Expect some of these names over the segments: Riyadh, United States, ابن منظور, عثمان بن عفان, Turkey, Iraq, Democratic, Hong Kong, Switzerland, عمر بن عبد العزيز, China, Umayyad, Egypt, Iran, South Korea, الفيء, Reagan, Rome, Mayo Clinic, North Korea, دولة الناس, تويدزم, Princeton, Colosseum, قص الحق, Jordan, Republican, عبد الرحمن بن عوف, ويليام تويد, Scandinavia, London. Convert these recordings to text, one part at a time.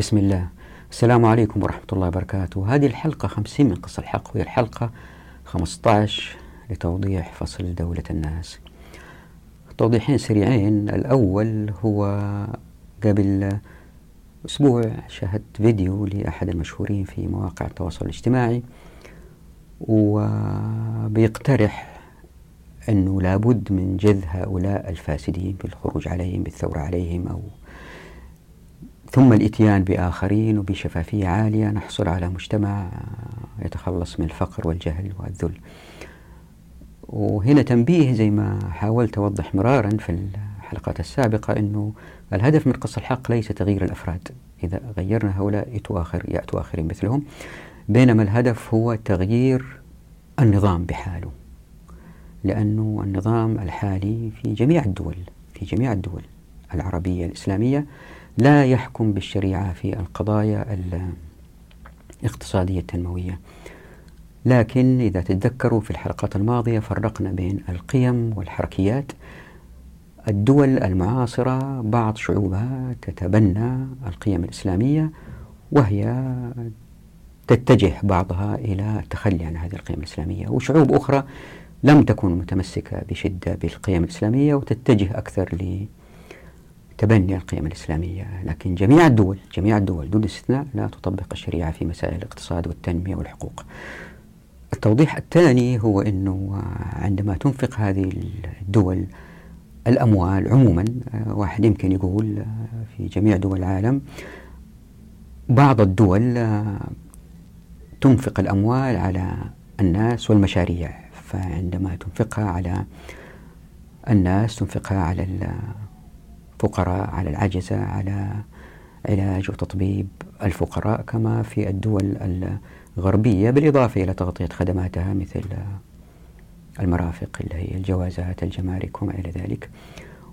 بسم الله. السلام عليكم ورحمة الله وبركاته. هذه الحلقة 50 من قص الحق، وهي الحلقة 15 لتوضيح فصل دولة الناس. توضيحين سريعين. الأول هو قبل أسبوع شاهدت فيديو لأحد المشهورين في مواقع التواصل الاجتماعي، وبيقترح أنه لابد من جذ هؤلاء الفاسدين بالخروج عليهم بالثورة عليهم أو ثم الإتيان بآخرين، وبشفافية عالية نحصل على مجتمع يتخلص من الفقر والجهل والذل. وهنا تنبيه زي ما حاولت أوضح مرارا في الحلقات السابقة أنه الهدف من قص الحق ليس تغيير الأفراد، إذا غيرنا هؤلاء يأتوا آخرين مثلهم، بينما الهدف هو تغيير النظام بحاله، لأنه النظام الحالي في جميع الدول العربية الإسلامية لا يحكم بالشريعة في القضايا الاقتصادية التنموية. لكن إذا تتذكروا في الحلقات الماضية فرقنا بين القيم والحركيات. الدول المعاصرة بعض شعوبها تتبنى القيم الإسلامية وهي تتجه بعضها إلى التخلي عن هذه القيم الإسلامية، وشعوب أخرى لم تكن متمسكة بشدة بالقيم الإسلامية وتتجه أكثر لتبني القيم الإسلامية. لكن جميع الدول دون استثناء لا تطبق الشريعة في مسائل الاقتصاد والتنمية والحقوق. التوضيح الثاني هو أنه عندما تنفق هذه الدول الأموال عموما، واحد يمكن يقول في جميع دول العالم، بعض الدول تنفق الأموال على الناس والمشاريع، فعندما تنفقها على الناس تنفقها على الفقراء، على العجزة، على علاج وتطبيب الفقراء كما في الدول الغربية، بالإضافة إلى تغطية خدماتها مثل المرافق اللي هي الجوازات، الجمارك وما إلى ذلك.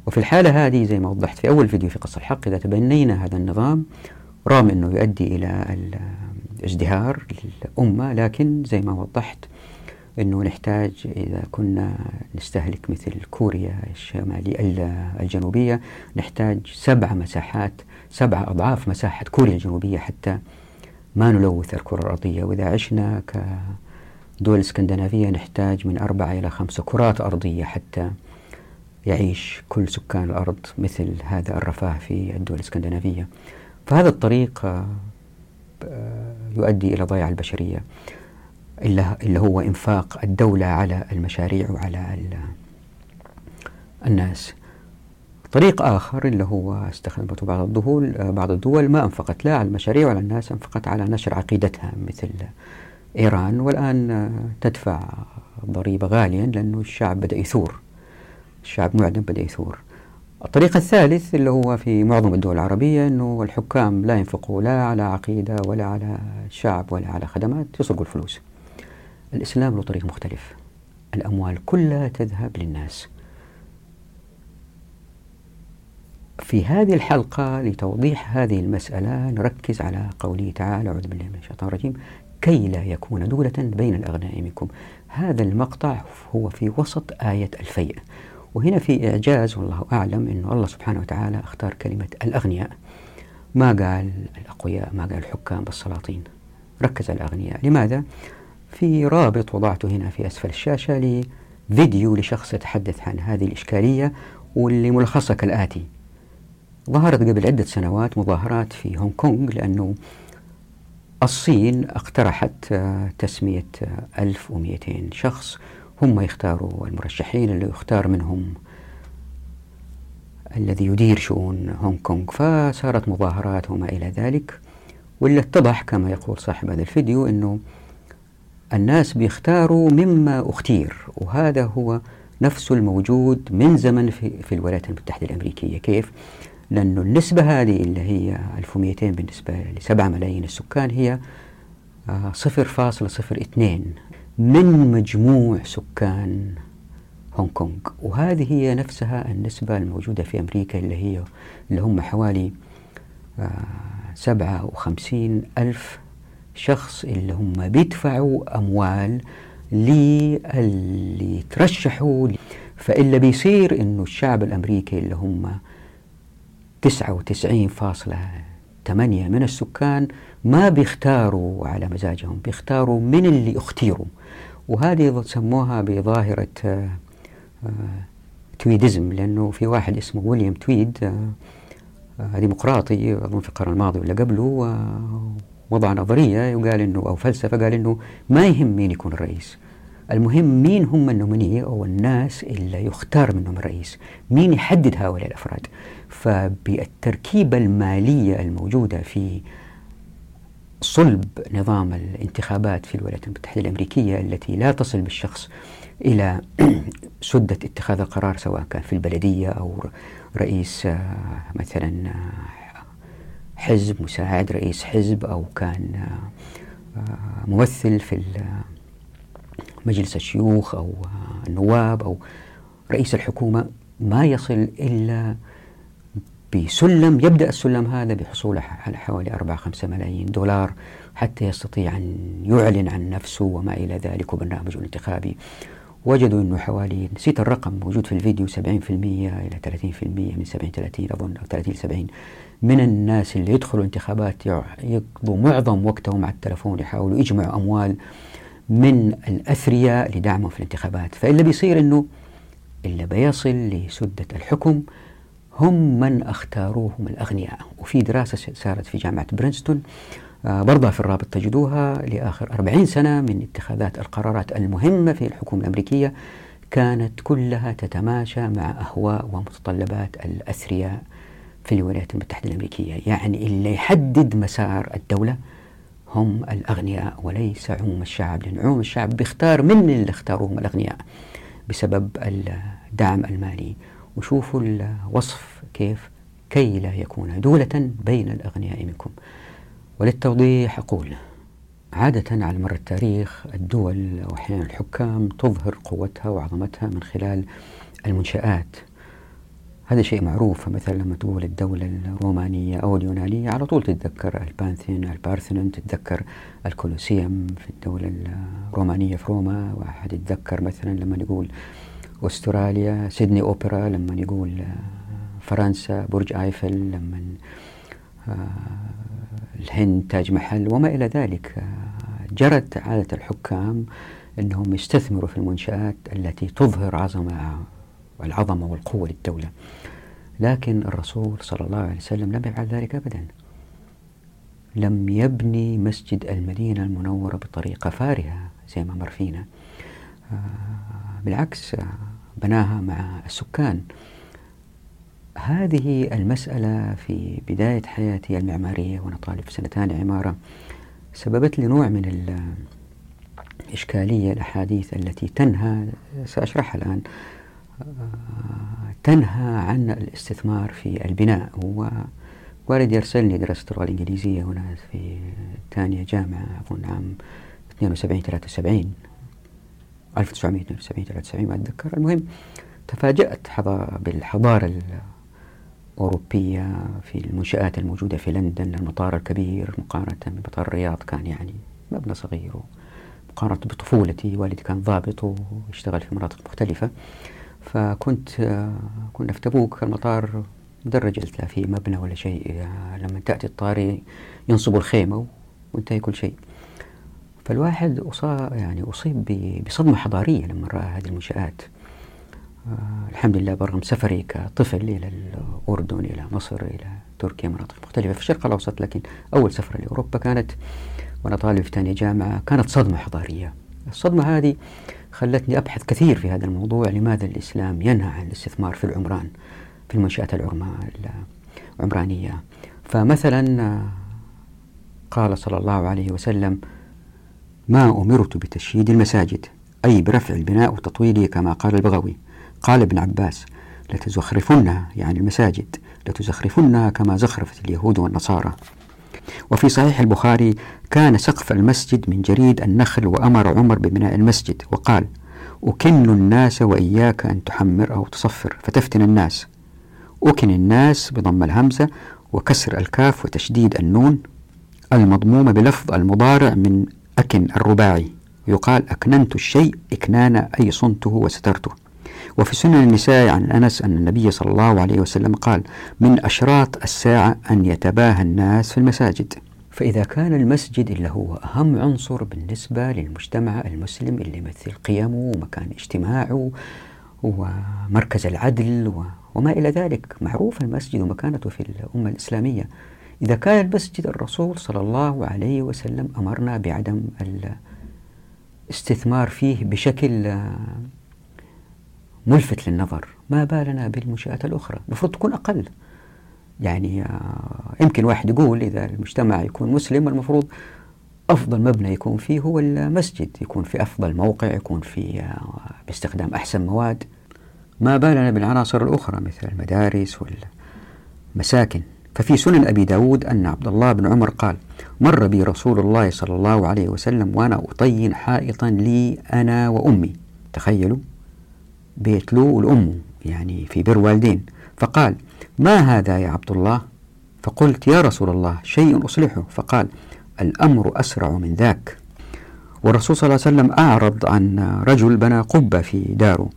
وفي الحالة هذه زي ما وضحت في أول فيديو في قص الحق، إذا تبنينا هذا النظام رغم أنه يؤدي إلى الازدهار للأمة، لكن زي ما وضحت أنه نحتاج، إذا كنا نستهلك مثل كوريا الشمالية الجنوبية، نحتاج 7 أضعاف مساحة كوريا الجنوبية حتى ما نلوث الكرة الأرضية. وإذا عشنا كدول اسكندنافية نحتاج من 4 إلى 5 كرات أرضية حتى يعيش كل سكان الأرض مثل هذا الرفاه في الدول الاسكندنافية. فهذا الطريق يؤدي إلى ضياع البشرية، إلا هو إنفاق الدولة على المشاريع وعلى الناس. طريق آخر اللي هو استخدمته بعض الدول ما أنفقت لا على المشاريع وعلى الناس، أنفقت على نشر عقيدتها مثل إيران، والآن تدفع ضريبة غاليا لأنه الشعب بدأ يثور، الشعب معدم بدأ يثور. الطريق الثالث اللي هو في معظم الدول العربية أنه الحكام لا ينفقوا لا على عقيدة ولا على شعب ولا على خدمات، يسرقوا الفلوس. الإسلام له طريق مختلف، الأموال كلها تذهب للناس. في هذه الحلقة لتوضيح هذه المسألة نركز على قوله تعالى: أعوذ بالله من الشيطان الرجيم، كي لا يكون دولة بين الأغنياء منكم. هذا المقطع هو في وسط آية الفيء، وهنا في إعجاز والله أعلم أن الله سبحانه وتعالى اختار كلمة الأغنياء، ما قال الأقوياء، ما قال الحكام بالسلاطين، ركز على الأغنياء. لماذا؟ في رابط وضعته هنا في أسفل الشاشة لفيديو لشخص يتحدث عن هذه الإشكالية، واللي ملخصة كالآتي: ظهرت قبل عدة سنوات مظاهرات في هونغ كونغ لأنه الصين اقترحت تسمية 1200 شخص، هم يختاروا المرشحين اللي يختار منهم الذي يدير شؤون هونغ كونغ، فصارت مظاهرات وما إلى ذلك. واللي اتضح كما يقول صاحب هذا الفيديو أنه الناس بيختاروا مما اختير، وهذا هو نفس الموجود من زمن في الولايات المتحدة الأمريكية. كيف؟ لأن النسبة هذه اللي هي 1200 بالنسبة ل7 ملايين السكان هي 0.02 من مجموع سكان هونغ كونغ، وهذه هي نفسها النسبة الموجودة في أمريكا اللي هم حوالي 57,000 شخص اللي هم بيدفعوا أموال اللي يترشحوا. فإلا بيصير إنه الشعب الأمريكي اللي هم 99.9% 8 من السكان ما بيختاروا على مزاجهم، بيختاروا من اللي اختيروا. وهذه سموها بظاهرة تويدزم، لأنه في واحد اسمه ويليام تويد ديمقراطي أظن في القرن الماضي ولا قبله، وضع نظرية وقال إنه أو فلسفة قال إنه ما يهم مين يكون الرئيس، المهم مين هم النوميني أو الناس اللي يختار منهم الرئيس، مين يحدد هؤلاء الأفراد. فبالتركيبة المالية الموجودة في صلب نظام الانتخابات في الولايات المتحدة الأمريكية التي لا تصل بالشخص إلى سدة اتخاذ القرار سواء كان في البلدية أو رئيس مثلا حزب، مساعد رئيس حزب، أو كان ممثل في مجلس الشيوخ أو النواب أو رئيس الحكومة، ما يصل إلا بسلم، يبدأ السلم هذا بحصوله على حوالي 4-5 ملايين دولار حتى يستطيع أن يعلن عن نفسه وما إلى ذلك وبرنامجه الانتخابي. وجدوا أنه حوالي، نسيت الرقم موجود في الفيديو، 70% إلى 30%، من 70-30 أظن أو 30-70 من الناس اللي يدخلوا انتخابات يقضوا معظم وقتهم على التلفون يحاولوا يجمعوا أموال من الأثرياء لدعمهم في الانتخابات. فإلا بيصير أنه إلا بيصل لسدة الحكم هم من اختاروهم الأغنياء. وفي دراسة صارت في جامعة برينستون برضه في الرابط تجدوها، لآخر 40 سنة من اتخاذات القرارات المهمة في الحكومة الأمريكية كانت كلها تتماشى مع أهواء ومتطلبات الأثرياء في الولايات المتحدة الأمريكية. يعني اللي يحدد مسار الدولة هم الأغنياء وليس عموم الشعب، لأن عموم الشعب بيختار من اللي اختاروهم الأغنياء بسبب الدعم المالي. وشوفوا الوصف كيف: كي لا يكون دولة بين الأغنياء منكم. وللتوضيح أقول عادة على مر التاريخ الدول وأحيانا الحكام تظهر قوتها وعظمتها من خلال المنشآت، هذا شيء معروف. فمثلا لما تقول الدولة الرومانية أو اليونانية على طول تتذكر البارثنون، تتذكر الكولوسيوم في الدولة الرومانية في روما. واحد يتذكر مثلا لما نقول أستراليا سيدني أوبرا، لما نقول فرنسا برج آيفل، لما الهند تاج محل وما إلى ذلك. جرت عادة الحكام أنهم يستثمروا في المنشآت التي تظهر العظمة والقوة للدولة. لكن الرسول صلى الله عليه وسلم لم يفعل ذلك أبدا، لم يبني مسجد المدينة المنورة بطريقة فارهة زي ما مر فينا، بالعكس بناها مع السكان. هذه المسألة في بداية حياتي المعمارية وأنا طالب في سنة ثانية عمارة سببت لي نوع من الإشكالية. الأحاديث التي تنهى، سأشرحها الآن، تنهى عن الاستثمار في البناء. ووالد يرسلني، درست اللغة الإنجليزية هنا في ثانية جامعة أظن عام 1972-73 ما أتذكر. المهم تفاجأت بالحضارة الأوروبية في المنشآت الموجودة في لندن. المطار الكبير مقارنة بمطار الرياض كان يعني مبنى صغير، مقارنة بطفولتي والدي كان ضابط واشتغل في مناطق مختلفة، كنا في تبوك المطار درجة لا في مبنى ولا شيء، لما تأتي الطاري ينصبوا الخيمة وانتهي كل شيء. فالواحد أصيب بصدمة حضارية لما رأى هذه المنشآت. الحمد لله برغم سفري كطفل إلى الأردن إلى مصر إلى تركيا مناطق مختلفة في الشرق الأوسط، لكن أول سفرة لأوروبا كانت وأنا طالب في ثانية جامعة، كانت صدمة حضارية. الصدمة هذه خلتني أبحث كثير في هذا الموضوع، لماذا الإسلام ينهى عن الاستثمار في العمران، في المنشآت العمرانية. فمثلا قال صلى الله عليه وسلم: ما أمرت بتشييد المساجد، أي برفع البناء وتطويله كما قال البغوي. قال ابن عباس: لتزخرفنها، يعني المساجد، لتزخرفنها كما زخرفت اليهود والنصارى. وفي صحيح البخاري: كان سقف المسجد من جريد النخل، وأمر عمر ببناء المسجد وقال: أكن الناس وإياك أن تحمر أو تصفر فتفتن الناس. أكن الناس بضم الهمزة وكسر الكاف وتشديد النون المضمومة بلفظ المضارع من أكن الرباعي، يقال أكننت الشيء إكنانا، أي صنته وسترته. وفي سنن النساء عن أنس أن النبي صلى الله عليه وسلم قال: من أشراط الساعة أن يتباهى الناس في المساجد. فإذا كان المسجد اللي هو أهم عنصر بالنسبة للمجتمع المسلم اللي مثل قيمه ومكان اجتماعه ومركز العدل وما إلى ذلك، معروف المسجد ومكانته في الأمة الإسلامية، إذا كان المسجد الرسول صلى الله عليه وسلم أمرنا بعدم الاستثمار فيه بشكل ملفت للنظر، ما بالنا بالمنشآت الأخرى؟ المفروض تكون أقل. يعني يمكن واحد يقول إذا المجتمع يكون مسلم المفروض أفضل مبنى يكون فيه هو المسجد، يكون في أفضل موقع، يكون في باستخدام أحسن مواد، ما بالنا بالعناصر الأخرى مثل المدارس والمساكن. ففي سنن أبي داود أن عبد الله بن عمر قال: مر بي رسول الله صلى الله عليه وسلم وأنا أطين حائطا لي أنا وأمي، تخيلوا بيت له والأم يعني في بر والدين، فقال: ما هذا يا عبد الله؟ فقلت: يا رسول الله شيء أصلحه. فقال: الأمر أسرع من ذاك. والرسول صلى الله عليه وسلم أعرض عن رجل بنى قبة في داره.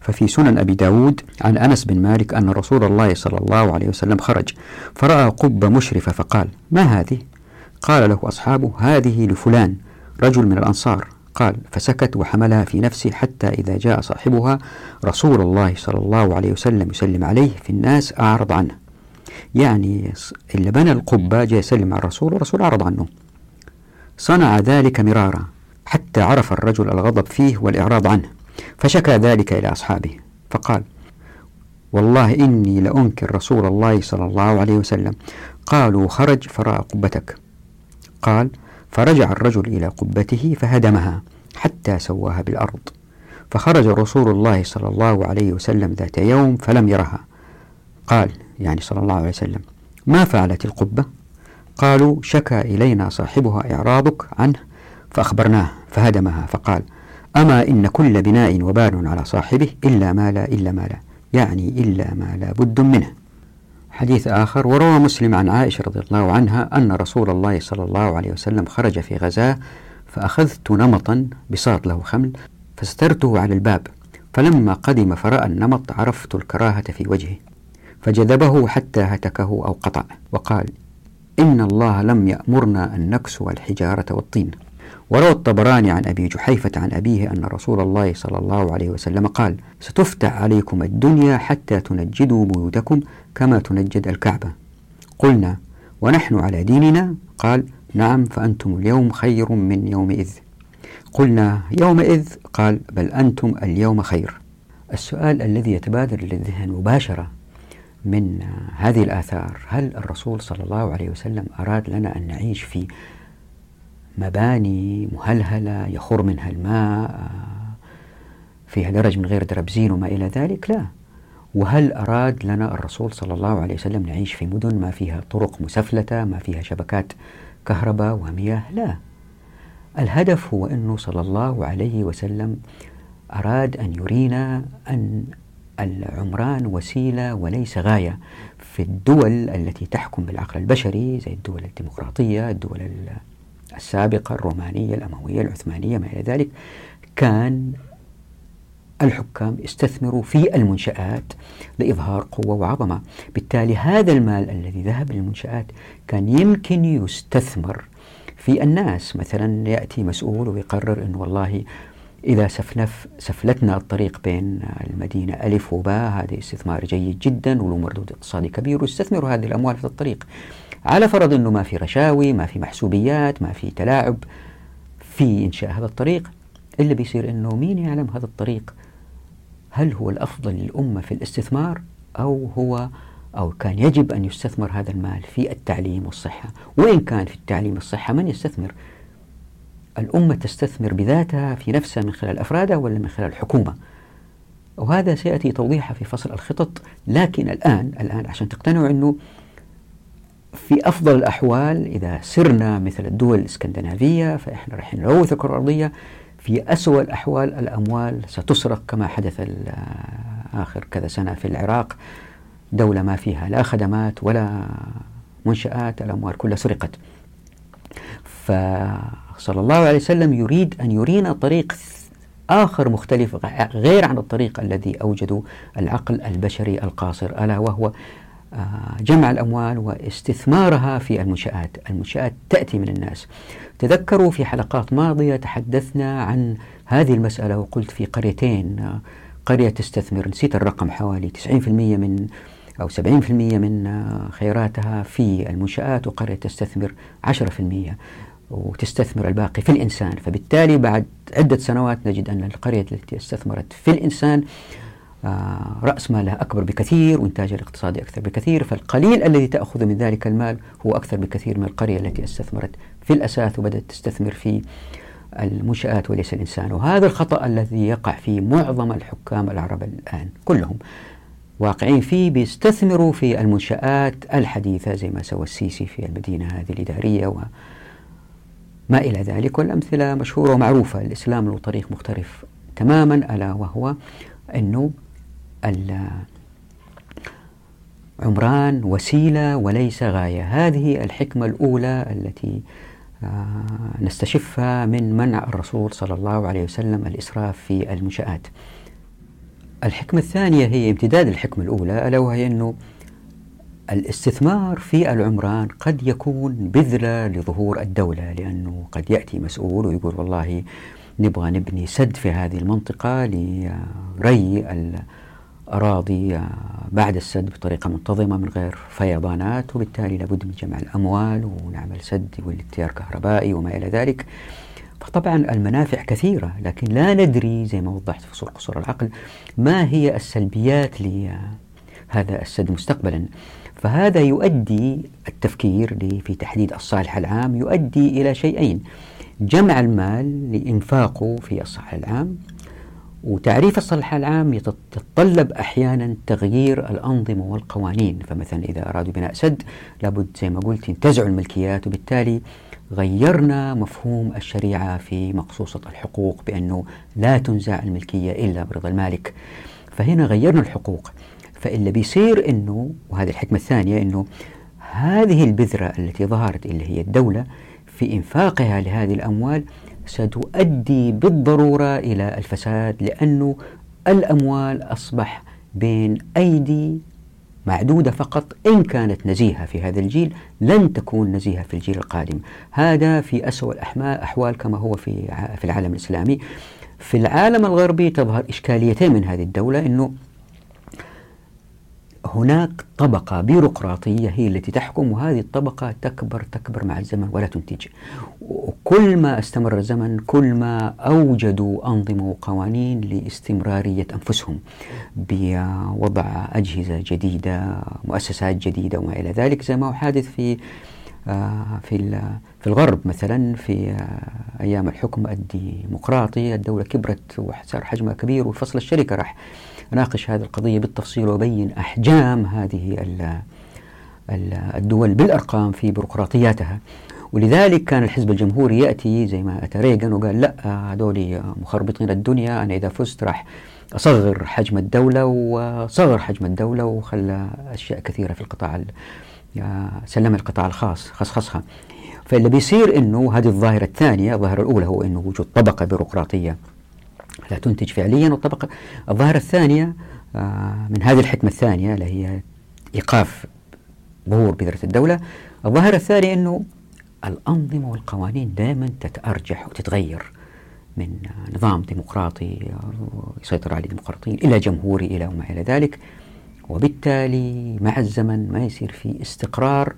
ففي سنن أبي داود عن أنس بن مالك أن رسول الله صلى الله عليه وسلم خرج فرأى قبة مشرفة فقال: ما هذه؟ قال له أصحابه: هذه لفلان رجل من الأنصار. قال: فسكت وحملها في نفسه حتى إذا جاء صاحبها رسول الله صلى الله عليه وسلم يسلم عليه في الناس أعرض عنه. يعني اللي بنى القبة جاء يسلم على الرسول والرسول أعرض عنه. صنع ذلك مرارا حتى عرف الرجل الغضب فيه والإعراض عنه، فشكى ذلك إلى أصحابه فقال: والله إني لأنكر رسول الله صلى الله عليه وسلم. قالوا: خرج فرأى قبتك. قال: فرجع الرجل إلى قبته فهدمها حتى سواها بالأرض. فخرج رسول الله صلى الله عليه وسلم ذات يوم فلم يرها. قال يعني صلى الله عليه وسلم: ما فعلت القبة؟ قالوا: شكى إلينا صاحبها إعراضك عنه فأخبرناه فهدمها. فقال: أما إن كل بناء وبال على صاحبه إلا ما لا، يعني إلا ما لا بد منه. حديث آخر: وروى مسلم عن عائشة رضي الله عنها أن رسول الله صلى الله عليه وسلم خرج في غزاة فأخذت نمطا بساط له خمل فسترته على الباب، فلما قدم فرأى النمط عرفت الكراهة في وجهه فجذبه حتى هتكه أو قطع، وقال: إن الله لم يأمرنا أن نكسو الحجارة والطين. وروى الطبراني عن أبي جحيفة عن أبيه أن رسول الله صلى الله عليه وسلم قال: ستفتح عليكم الدنيا حتى تنجدوا بيوتكم كما تنجد الكعبة. قلنا: ونحن على ديننا؟ قال: نعم، فأنتم اليوم خير من يومئذ. قلنا: يومئذ؟ قال: بل أنتم اليوم خير. السؤال الذي يتبادر للذهن مباشرة من هذه الآثار: هل الرسول صلى الله عليه وسلم أراد لنا أن نعيش في مباني مهلهلة يخر منها الماء، فيها درج من غير دربزين وما إلى ذلك؟ لا. وهل أراد لنا الرسول صلى الله عليه وسلم نعيش في مدن ما فيها طرق مسفلتة، ما فيها شبكات كهرباء ومياه؟ لا. الهدف هو أنه صلى الله عليه وسلم أراد أن يرينا أن العمران وسيلة وليس غاية. في الدول التي تحكم بالعقل البشري زي الدول الديمقراطية، الدول السابقة الرومانية الأموية العثمانية ما إلى ذلك، كان الحكام يستثمروا في المنشآت لإظهار قوة وعظمة، بالتالي هذا المال الذي ذهب للمنشآت كان يمكن يستثمر في الناس. مثلا يأتي مسؤول ويقرر أنه والله إذا سفلتنا الطريق بين المدينة ألف وباء هذا استثمار جيد جدا وله مردود اقتصادي كبير، ويستثمروا هذه الأموال في الطريق، على فرض أنه ما في رشاوي، ما في محسوبيات، ما في تلاعب في إنشاء هذا الطريق. اللي بيصير أنه مين يعلم هذا الطريق هل هو الأفضل للأمة في الاستثمار أو كان يجب أن يستثمر هذا المال في التعليم والصحة. وإن كان في التعليم والصحة من يستثمر؟ الأمة تستثمر بذاتها في نفسها من خلال أفرادها ولا من خلال الحكومة؟ وهذا سيأتي توضيحه في فصل الخطط. لكن الآن عشان تقتنعوا أنه في أفضل الأحوال إذا سرنا مثل الدول الإسكندنافية فإحنا رح نروث الكرة الأرضية، في أسوأ الأحوال الأموال ستسرق كما حدث آخر كذا سنة في العراق، دولة ما فيها لا خدمات ولا منشآت، الأموال كلها سرقت. فصلى الله عليه وسلم يريد أن يرينا طريق آخر مختلف غير عن الطريق الذي أوجدوا العقل البشري القاصر، ألا وهو جمع الأموال واستثمارها في المنشآت. المنشآت تأتي من الناس. تذكروا في حلقات ماضية تحدثنا عن هذه المسألة وقلت في قريتين قرية تستثمر، نسيت الرقم، حوالي 90% من أو 70% من خيراتها في المنشآت، وقرية تستثمر 10% وتستثمر الباقي في الإنسان. فبالتالي بعد عدة سنوات نجد أن القرية التي استثمرت في الإنسان رأس مالها أكبر بكثير وإنتاجها الاقتصادي أكثر بكثير، فالقليل الذي تأخذ من ذلك المال هو أكثر بكثير من القرية التي استثمرت في الأساس وبدأت تستثمر في المنشآت وليس الإنسان. وهذا الخطأ الذي يقع فيه معظم الحكام العرب الآن، كلهم واقعين فيه، بيستثمروا في المنشآت الحديثة زي ما سوى السيسي في المدينة هذه الإدارية وما إلى ذلك. والأمثلة مشهورة ومعروفة. الإسلام له طريق مختلف تماما، ألا وهو أنه عمران وسيلة وليس غاية. هذه الحكمة الأولى التي نستشفها من منع الرسول صلى الله عليه وسلم الإسراف في المنشآت. الحكمة الثانية هي امتداد الحكمة الأولى، ألا وهي أنه الاستثمار في العمران قد يكون بذرة لظهور الدولة، لأنه قد يأتي مسؤول ويقول والله نبغى نبني سد في هذه المنطقة لري الأراضي بعد السد بطريقة منتظمة من غير فيضانات، وبالتالي لابد من جمع الأموال ونعمل سد والتيار كهربائي وما إلى ذلك. فطبعا المنافع كثيرة، لكن لا ندري زي ما وضحت في فصول قصور العقل ما هي السلبيات لهذا السد مستقبلا. فهذا يؤدي التفكير في تحديد الصالح العام يؤدي إلى شيئين: جمع المال لإنفاقه في الصالح العام، وتعريف الصالح العام يتطلب أحيانا تغيير الأنظمة والقوانين. فمثلا إذا أرادوا بناء سد لابد زي ما قلت ينتزعوا الملكيات، وبالتالي غيرنا مفهوم الشريعة في مقصوصة الحقوق بأنه لا تنزع الملكية إلا برضا المالك، فهنا غيرنا الحقوق. فإلا بيصير أنه، وهذه الحكمة الثانية، أنه هذه البذرة التي ظهرت اللي هي الدولة في إنفاقها لهذه الأموال ستؤدي بالضرورة إلى الفساد، لأنه الأموال أصبح بين أيدي معدودة فقط. إن كانت نزيهة في هذا الجيل لن تكون نزيهة في الجيل القادم. هذا في أسوأ الأحوال كما هو في العالم الإسلامي. في العالم الغربي تظهر إشكاليتين من هذه الدولة، أنه هناك طبقة بيروقراطية هي التي تحكم، وهذه الطبقة تكبر مع الزمن ولا تنتج، وكل ما استمر الزمن كل ما أوجدوا أنظمة وقوانين لاستمرارية أنفسهم بوضع أجهزة جديدة، مؤسسات جديدة وما إلى ذلك، زي ما هو حادث في الغرب. مثلا في أيام الحكم الديمقراطي الدولة كبرت وصار حجمها كبير وفصل الشركة. راح أناقش هذه القضية بالتفصيل وأبين أحجام هذه الدول بالأرقام في بيروقراطياتها. ولذلك كان الحزب الجمهوري يأتي زي ما أتى ريغان وقال لا هذول مخربطين الدنيا، أنا إذا فزت راح أصغر حجم الدولة، وصغر حجم الدولة وخلى أشياء كثيرة في القطاع سلم القطاع الخاص خصخصها. فاللي بيصير أنه هذه الظاهرة الثانية، الظاهرة الأولى هو أنه وجود طبقة بيروقراطية لا تنتج فعليا، والطبقة الظاهرة الثانية من هذه الحكمة الثانية اللي هي إيقاف ظهور بذرة الدولة، الظاهرة الثانية أنه الأنظمة والقوانين دائما تتأرجح وتتغير من نظام ديمقراطي يسيطر عليه ديمقراطيين إلى جمهوري إلى وما إلى ذلك، وبالتالي مع الزمن ما يصير في استقرار.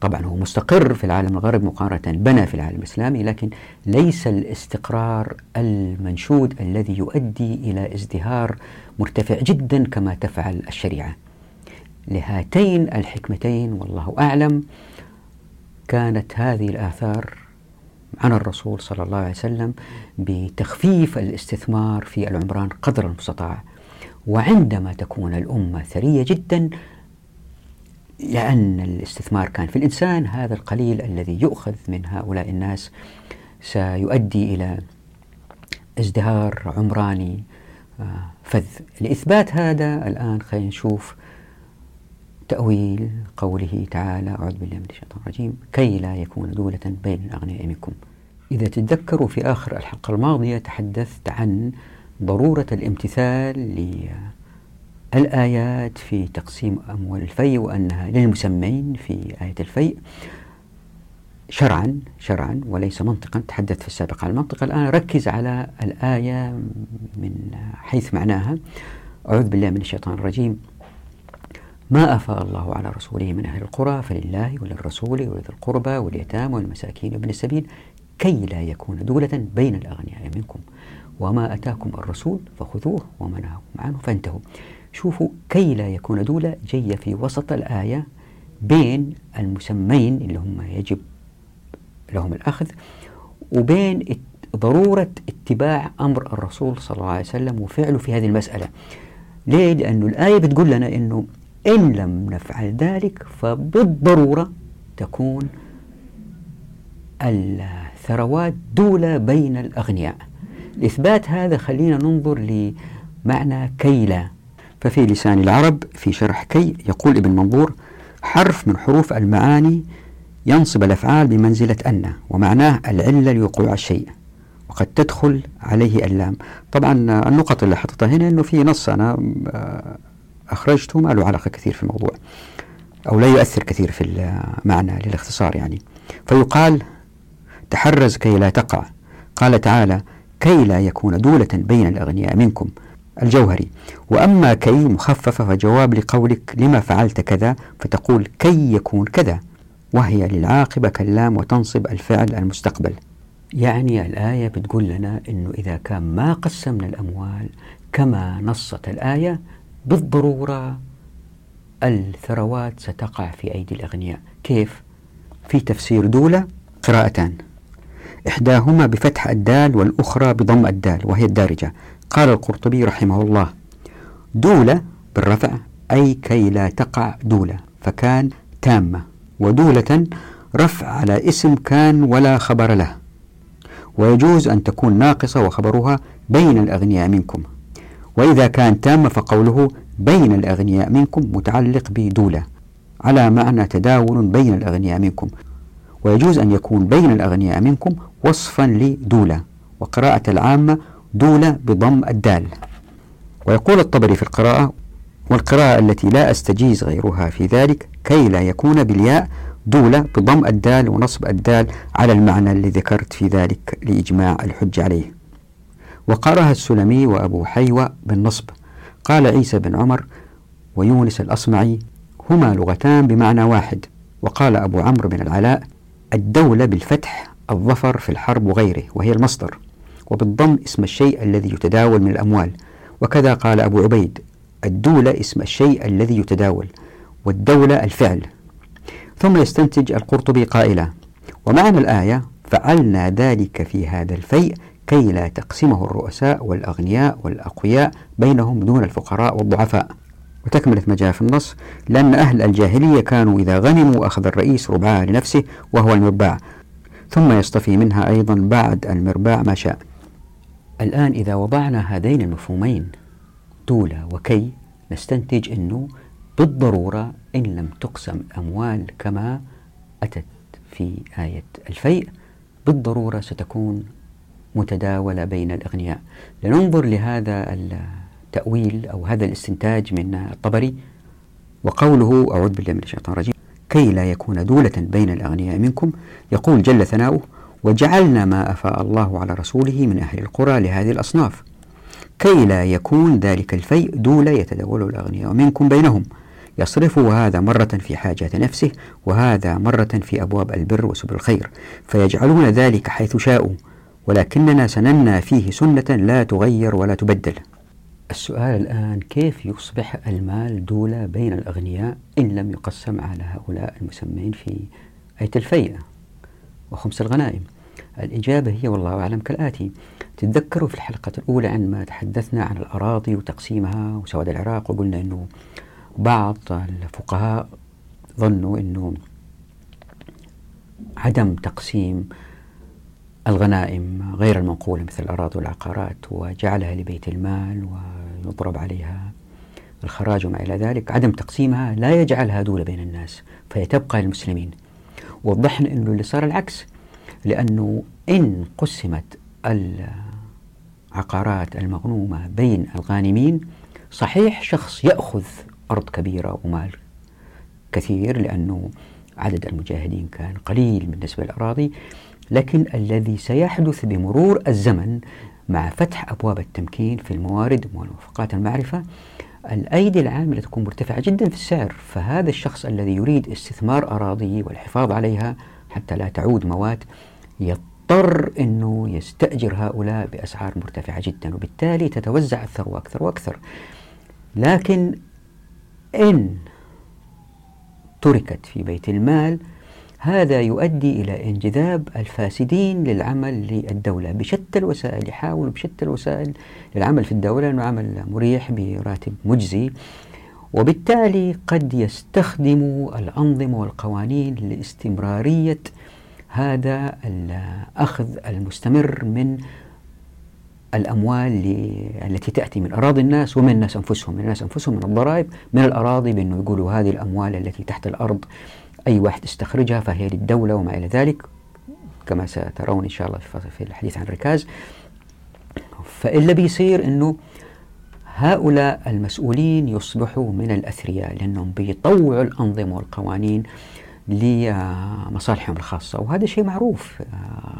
طبعا هو مستقر في العالم الغربي مقارنة بنا في العالم الإسلامي، لكن ليس الاستقرار المنشود الذي يؤدي إلى ازدهار مرتفع جدا كما تفعل الشريعة. لهاتين الحكمتين والله أعلم كانت هذه الآثار عن الرسول صلى الله عليه وسلم بتخفيف الاستثمار في العمران قدر المستطاع. وعندما تكون الأمة ثرية جدا، لأن الاستثمار كان في الإنسان، هذا القليل الذي يؤخذ من هؤلاء الناس سيؤدي إلى ازدهار عمراني فذ. لإثبات هذا الآن خلينا نشوف تأويل قوله تعالى: أعوذ بالله من الشيطان الرجيم، كي لا يكون دولة بين أغنياء منكم. إذا تتذكروا في آخر الحلقة الماضية تحدثت عن ضرورة الامتثال للآيات في تقسيم أموال الفيء وأنها للمسمين في آية الفيء شرعا وليس منطقا. تحدثت في السابق عن المنطقة، الآن ركز على الآية من حيث معناها. أعوذ بالله من الشيطان الرجيم. ما أفاء الله على رسوله من أهل القرى فلله وللرسول ولذي القربى واليتامى والمساكين وابن السبيل كي لا يكون دولة بين الأغنياء منكم وما أتاكم الرسول فخذوه وما نهاكم عنه فانتهوا. شوفوا، كي لا يكون دولة جاية في وسط الآية بين المسمين اللي هم يجب لهم الأخذ وبين ضرورة اتباع أمر الرسول صلى الله عليه وسلم وفعله في هذه المسألة. ليه؟ لأنه الآية بتقول لنا أنه إن لم نفعل ذلك فبالضرورة تكون الثروات دولة بين الأغنياء. لإثبات هذا خلينا ننظر لمعنى كيلا. ففي لسان العرب في شرح كي يقول ابن منظور: حرف من حروف المعاني ينصب الأفعال بمنزلة أن، ومعناه العلة لوقوع الشيء، وقد تدخل عليه اللام. طبعا النقط اللي حطتها هنا أنه في نص أنا أخرجته ما له علاقة كثير في الموضوع أو لا يؤثر كثير في المعنى للاختصار يعني. فيقال تحرز كي لا تقع. قال تعالى: كي لا يكون دولة بين الأغنياء منكم، الجوهري. وأما كي مخففة فجواب لقولك لما فعلت كذا، فتقول كي يكون كذا، وهي للعاقبة كاللام وتنصب الفعل المستقبل. يعني الآية بتقول لنا أنه إذا كان ما قسمنا الأموال كما نصت الآية بالضرورة الثروات ستقع في أيدي الأغنياء. كيف؟ في تفسير دولة قراءتان، إحداهما بفتح الدال والأخرى بضم الدال وهي الدارجة. قال القرطبي رحمه الله: دولة بالرفع أي كي لا تقع دولة، فكان تامة، ودولة رفع على اسم كان ولا خبر له، ويجوز أن تكون ناقصة وخبرها بين الأغنياء منكم. وإذا كان تامة فقوله بين الأغنياء منكم متعلق بدولة على معنى تداول بين الأغنياء منكم، ويجوز أن يكون بين الأغنياء منكم وصفا لدولة. وقراءة العامة دولة بضم الدال. ويقول الطبري في القراءة: والقراءة التي لا أستجيز غيرها في ذلك كي لا يكون بالياء دولة بضم الدال ونصب الدال على المعنى الذي ذكرت في ذلك لإجماع الحج عليه. وقرأها السلمي وأبو حيوة بالنصب. قال عيسى بن عمر ويونس الأصمعي: هما لغتان بمعنى واحد. وقال أبو عمرو بن العلاء: الدولة بالفتح الظفر في الحرب وغيره وهي المصدر، وبالضم اسم الشيء الذي يتداول من الأموال. وكذا قال أبو عبيد: الدولة اسم الشيء الذي يتداول، والدولة الفعل. ثم يستنتج القرطبي قائلا: ومعنى الآية فعلنا ذلك في هذا الفيء كي لا تقسمه الرؤساء والأغنياء والأقوياء بينهم دون الفقراء والضعفاء. وتكملت ما جاء في النص: لأن أهل الجاهلية كانوا إذا غنموا أخذ الرئيس ربعها لنفسه وهو المرباع، ثم يصطفي منها أيضا بعد المرباع ما شاء. الآن إذا وضعنا هذين المفهومين دولة وكي، نستنتج أنه بالضرورة إن لم تقسم أموال كما أتت في آية الفيء بالضرورة ستكون متداولة بين الأغنياء. لننظر لهذا التأويل أو هذا الاستنتاج من الطبري. وقوله أعوذ بالله من الشيطان الرجيم: كي لا يكون دولة بين الأغنياء منكم، يقول جل ثناؤه: وجعلنا ما أفاء الله على رسوله من أهل القرى لهذه الأصناف كي لا يكون ذلك الفيء دولة يتداول الأغنياء منكم بينهم، يصرفه هذا مرة في حاجة نفسه وهذا مرة في أبواب البر وسبل الخير، فيجعلون ذلك حيث شاءوا، ولكننا سننا فيه سنة لا تغير ولا تبدل. السؤال الآن: كيف يصبح المال دولة بين الأغنياء إن لم يقسم على هؤلاء المسمين في آية الفيء وخمس الغنائم؟ الإجابة هي والله أعلم كالآتي. تتذكروا في الحلقة الأولى عندما تحدثنا عن الأراضي وتقسيمها وسواد العراق، وقلنا أنه بعض الفقهاء ظنوا أنه عدم تقسيم الغنائم غير المنقولة مثل الأراضي والعقارات وجعلها لبيت المال ويضرب عليها الخراج وما إلى ذلك، عدم تقسيمها لا يجعلها دولة بين الناس فيتبقى للمسلمين. وضحنا أنه اللي صار العكس، لأنه إن قسمت العقارات المغنومة بين الغانمين صحيح شخص يأخذ أرض كبيرة ومال كثير لأنه عدد المجاهدين كان قليل بالنسبة للأراضي، لكن الذي سيحدث بمرور الزمن مع فتح أبواب التمكين في الموارد وموافقات المعرفة الأيدي العاملة تكون مرتفعة جدا في السعر، فهذا الشخص الذي يريد استثمار أراضيه والحفاظ عليها حتى لا تعود موات يضطر أنه يستأجر هؤلاء بأسعار مرتفعة جدا، وبالتالي تتوزع الثروة أكثر وأكثر. لكن إن تركت في بيت المال هذا يؤدي إلى انجذاب الفاسدين للعمل للدولة بشتى الوسائل، يحاولوا بشتى الوسائل للعمل في الدولة أنه عمل مريح براتب مجزي، وبالتالي قد يستخدموا الأنظمة والقوانين لاستمرارية هذا الأخذ المستمر من الأموال التي تأتي من أراضي الناس ومن الناس أنفسهم، من الناس أنفسهم، من الضرائب، من الأراضي، بأنه يقولوا هذه الأموال التي تحت الأرض أي واحد استخرجها فهي للدولة وما إلى ذلك، كما سترون إن شاء الله في الحديث عن الركاز. فإلا بيصير أنه هؤلاء المسؤولين يصبحوا من الأثرياء لأنهم بيطوعوا الأنظمة والقوانين لمصالحهم الخاصة، وهذا شيء معروف،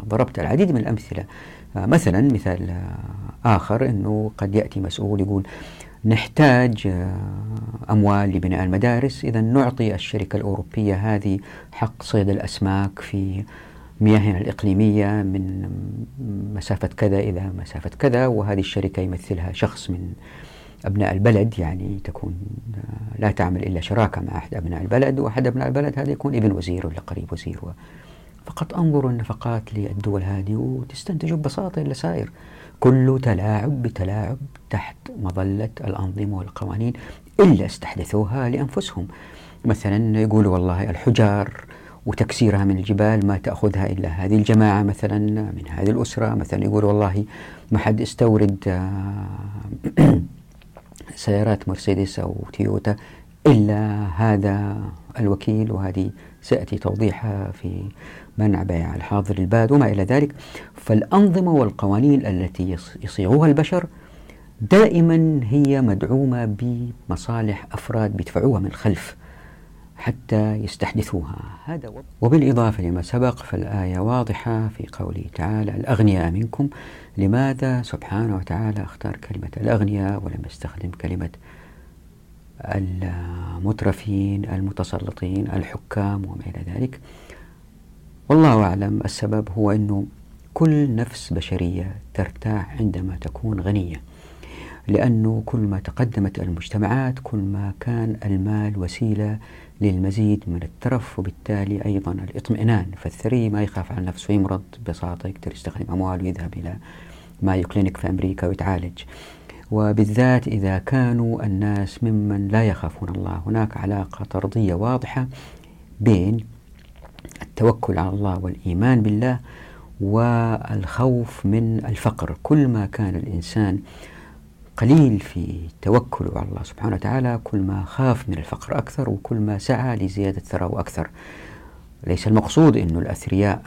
ضربت العديد من الأمثلة. مثلا مثال آخر أنه قد يأتي مسؤول يقول نحتاج أموال لبناء المدارس، إذا نعطي الشركة الأوروبية هذه حق صيد الأسماك في مياهنا الإقليمية من مسافة كذا إلى مسافة كذا، وهذه الشركة يمثلها شخص من أبناء البلد، يعني تكون لا تعمل إلا شراكة مع أحد أبناء البلد، وأحد أبناء البلد هذا يكون ابن وزير ولا قريب وزير، فقط انظروا النفقات للدول هذه وتستنتجوا ببساطة اللي صاير، كله تلاعب بتلاعب تحت مظلة الأنظمة والقوانين إلا استحدثوها لأنفسهم. مثلا يقولوا والله الحجار وتكسيرها من الجبال ما تأخذها إلا هذه الجماعة مثلا من هذه الأسرة، مثلا يقولوا والله ما حد استورد سيارات مرسيدس أو تويوتا إلا هذا الوكيل، وهذه سأتي توضيحها في منع بيع الحاضر الباد وما إلى ذلك. فالأنظمة والقوانين التي يصيغوها البشر دائما هي مدعومة بمصالح أفراد بيدفعوها من الخلف حتى يستحدثوها. هذا وبالإضافة لما سبق فالآية واضحة في قوله تعالى الأغنياء منكم، لماذا سبحانه وتعالى اختار كلمة الأغنياء ولم يستخدم كلمة المترفين المتسلطين الحكام وما إلى ذلك؟ والله أعلم. السبب هو أنه كل نفس بشرية ترتاح عندما تكون غنية، لأنه كل ما تقدمت المجتمعات كل ما كان المال وسيلة للمزيد من الترف وبالتالي أيضا الإطمئنان، فالثري ما يخاف على نفسه يمرض ببساطة يقدر يستخدم أمواله ويذهب إلى مايو كلينيك في أمريكا ويتعالج، وبالذات إذا كانوا الناس ممن لا يخافون الله. هناك علاقة طردية واضحة بين التوكل على الله والإيمان بالله والخوف من الفقر، كل ما كان الإنسان قليل في توكله على الله سبحانه وتعالى كل ما خاف من الفقر أكثر وكل ما سعى لزيادة ثروه أكثر. ليس المقصود أن الأثرياء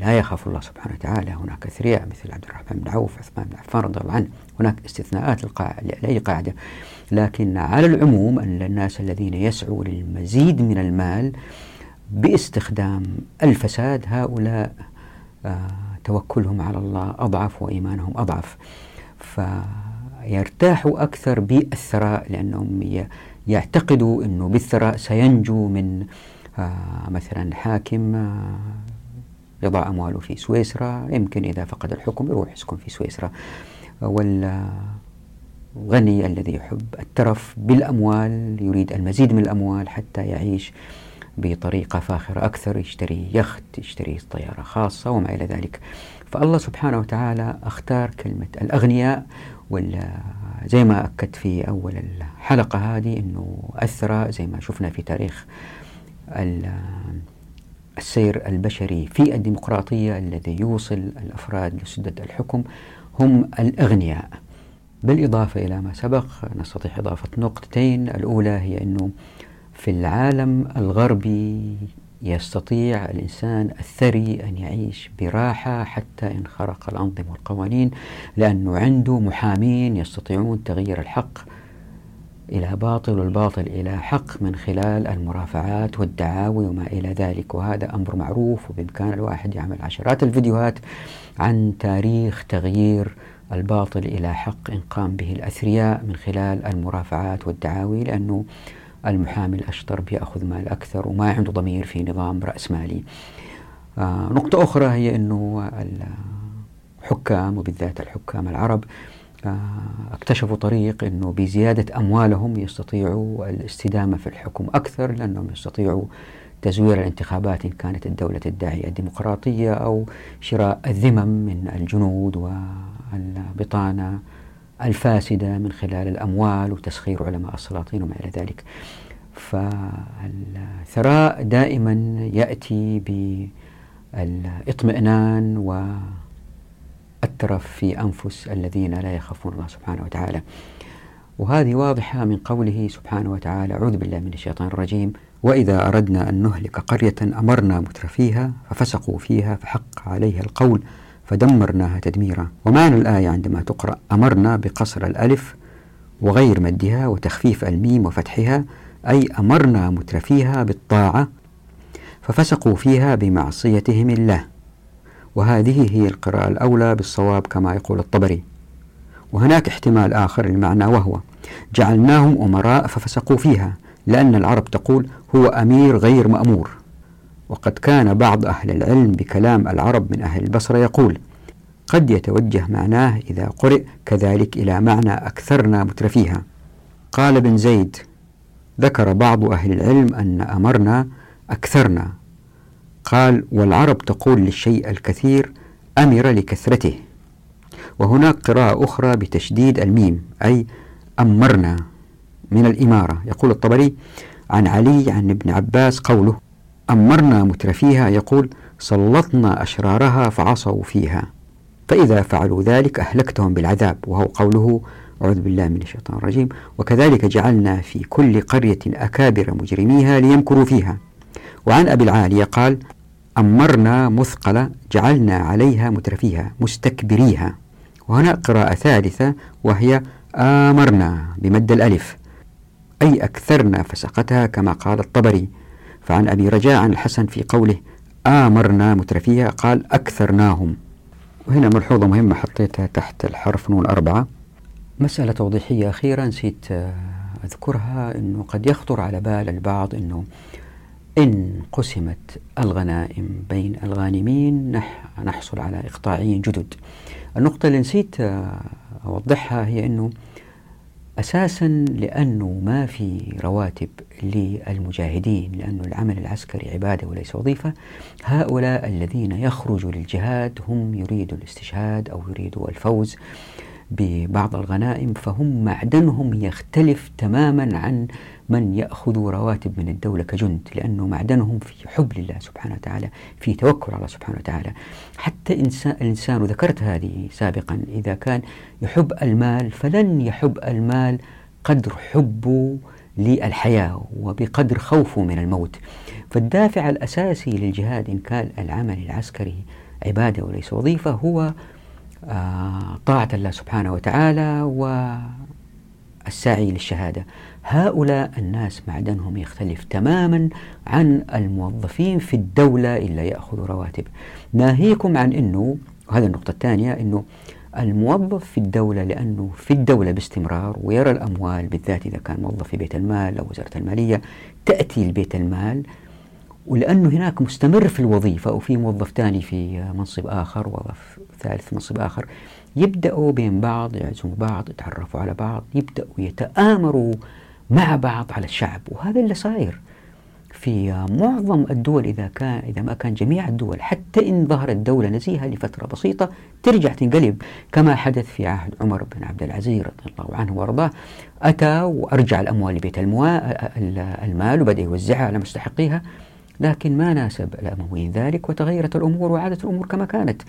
لا يخاف الله سبحانه وتعالى، هناك أثرياء مثل عبد الرحمن بن عوف، عثمان بن عفان رضي الله عنه، هناك استثناءات لأي قاعدة، لكن على العموم أن الناس الذين يسعوا للمزيد من المال باستخدام الفساد هؤلاء توكلهم على الله أضعف وإيمانهم أضعف، فيرتاحوا أكثر بالثراء لأنهم يعتقدوا أنه بالثراء سينجو من مثلا حاكم يضع أمواله في سويسرا، يمكن إذا فقد الحكم يروح يسكن في سويسرا، والغني الذي يحب الترف بالأموال يريد المزيد من الأموال حتى يعيش بطريقة فاخرة أكثر، يشتري يخت، يشتري طيارة خاصة وما إلى ذلك. فالله سبحانه وتعالى اختار كلمة الأغنياء، وزي ما أكدت في أول الحلقة هذه أنه أثر زي ما شفنا في تاريخ السير البشري في الديمقراطية الذي يوصل الأفراد لسدة الحكم هم الأغنياء. بالإضافة إلى ما سبق نستطيع إضافة نقطتين، الأولى هي أنه في العالم الغربي يستطيع الإنسان الثري أن يعيش براحة حتى إن خرق الأنظمة والقوانين، لأنه عنده محامين يستطيعون تغيير الحق إلى باطل والباطل إلى حق من خلال المرافعات والدعاوي وما إلى ذلك، وهذا أمر معروف وبإمكان الواحد يعمل عشرات الفيديوهات عن تاريخ تغيير الباطل إلى حق إن قام به الأثرياء من خلال المرافعات والدعاوي، لأنه المحامي الأشطر بيأخذ مال أكثر وما عنده ضمير في نظام رأسمالي. نقطة أخرى هي أنه الحكام وبالذات الحكام العرب اكتشفوا طريق أنه بزيادة أموالهم يستطيعوا الاستدامة في الحكم أكثر، لأنهم يستطيعوا تزوير الانتخابات إن كانت الدولة الداعية الديمقراطية أو شراء الذمم من الجنود والبطانة الفاسدة من خلال الأموال وتسخير علماء السلاطين وما إلى ذلك. فالثراء دائما يأتي بالإطمئنان والترف في أنفس الذين لا يخافون الله سبحانه وتعالى، وهذه واضحة من قوله سبحانه وتعالى: أعوذ بالله من الشيطان الرجيم، وإذا أردنا أن نهلك قرية أمرنا مترفيها ففسقوا فيها فحق عليها القول فدمرناها تدميرا. ومعنى الآية عندما تقرأ أمرنا بقصر الألف وغير مدها وتخفيف الميم وفتحها، أي أمرنا مترفيها بالطاعة ففسقوا فيها بمعصيتهم الله، وهذه هي القراءة الأولى بالصواب كما يقول الطبري. وهناك احتمال آخر للمعنى وهو جعلناهم أمراء ففسقوا فيها، لأن العرب تقول هو أمير غير مأمور. وقد كان بعض أهل العلم بكلام العرب من أهل البصرة يقول قد يتوجه معناه إذا قرئ كذلك إلى معنى أكثرنا مترفيها. قال ابن زيد: ذكر بعض أهل العلم أن أمرنا أكثرنا. قال: والعرب تقول للشيء الكثير أمر لكثرته. وهناك قراءة أخرى بتشديد الميم، أي أمرنا من الإمارة. يقول الطبري عن علي عن ابن عباس قوله أمرنا مترفيها، يقول سلطنا أشرارها فعصوا فيها فإذا فعلوا ذلك أهلكتهم بالعذاب، وهو قوله أعوذ بالله من الشيطان الرجيم، وكذلك جعلنا في كل قرية أكابر مجرميها ليمكروا فيها. وعن أبي العالية قال أمرنا مثقلة جعلنا عليها مترفيها مستكبريها. وهنا قراءة ثالثة وهي آمرنا بمد الألف، أي أكثرنا فسقتها كما قال الطبري. فعن أبي رجاء عن الحسن في قوله آمرنا مترفيها قال أكثرناهم. وهنا ملحوظة مهمة حطيتها تحت الحرف نون 4، مسألة توضيحية أخيرة نسيت أذكرها، أنه قد يخطر على بال البعض أنه إن قسمت الغنائم بين الغانمين نحصل على إقطاعيين جدد. النقطة اللي نسيت أوضحها هي أنه أساسا لأنه ما في رواتب للمجاهدين، لأن العمل العسكري عبادة وليس وظيفة، هؤلاء الذين يخرجوا للجهاد هم يريدوا الاستشهاد أو يريدوا الفوز ببعض الغنائم، فهم معدنهم يختلف تماما عن من يأخذ رواتب من الدولة كجند، لأنه معدنهم في حب لله سبحانه وتعالى، في توكل على سبحانه وتعالى. حتى الإنسان وذكرت هذه سابقا، إذا كان يحب المال فلن يحب المال قدر حبه للحياة وبقدر خوفه من الموت. فالدافع الأساسي للجهاد إن كان العمل العسكري عبادة وليس وظيفة هو طاعة الله سبحانه وتعالى والسعي للشهادة. هؤلاء الناس معدنهم يختلف تماما عن الموظفين في الدولة إلا يأخذوا رواتب، ناهيكم عن أنه، وهذا النقطة الثانية، أنه الموظف في الدولة لأنه في الدولة باستمرار ويرى الأموال، بالذات إذا كان موظف في بيت المال أو وزارة المالية، تأتي لبيت المال، ولأنه هناك مستمر في الوظيفة وفي موظف ثاني في منصب آخر، وظف ثالث منصب آخر، يبدأوا بين بعض، يعزموا بعض، يتعرفوا على بعض، يبدأوا يتآمروا مع بعض على الشعب. وهذا اللي صاير في معظم الدول، إذا ما كان جميع الدول، حتى إن ظهرت دولة نزيهة لفترة بسيطة ترجع تنقلب، كما حدث في عهد عمر بن عبد العزيز رضي الله عنه وارضاه. أتى وأرجع الأموال لبيت المال وبدأ يوزعها على مستحقيها، لكن ما ناسب الأمويين ذلك وتغيرت الأمور وعادت الأمور كما كانت.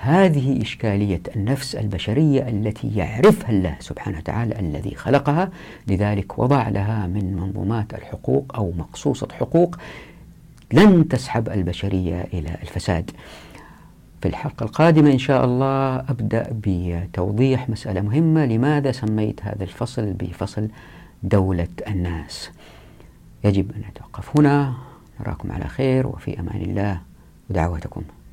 هذه إشكالية النفس البشرية التي يعرفها الله سبحانه وتعالى الذي خلقها، لذلك وضع لها من منظومات الحقوق أو مقصوصة حقوق لن تسحب البشرية إلى الفساد. في الحلقة القادمة إن شاء الله أبدأ بتوضيح مسألة مهمة، لماذا سميت هذا الفصل بفصل دولة الناس. يجب أن نتوقف هنا، نراكم على خير وفي أمان الله ودعواتكم.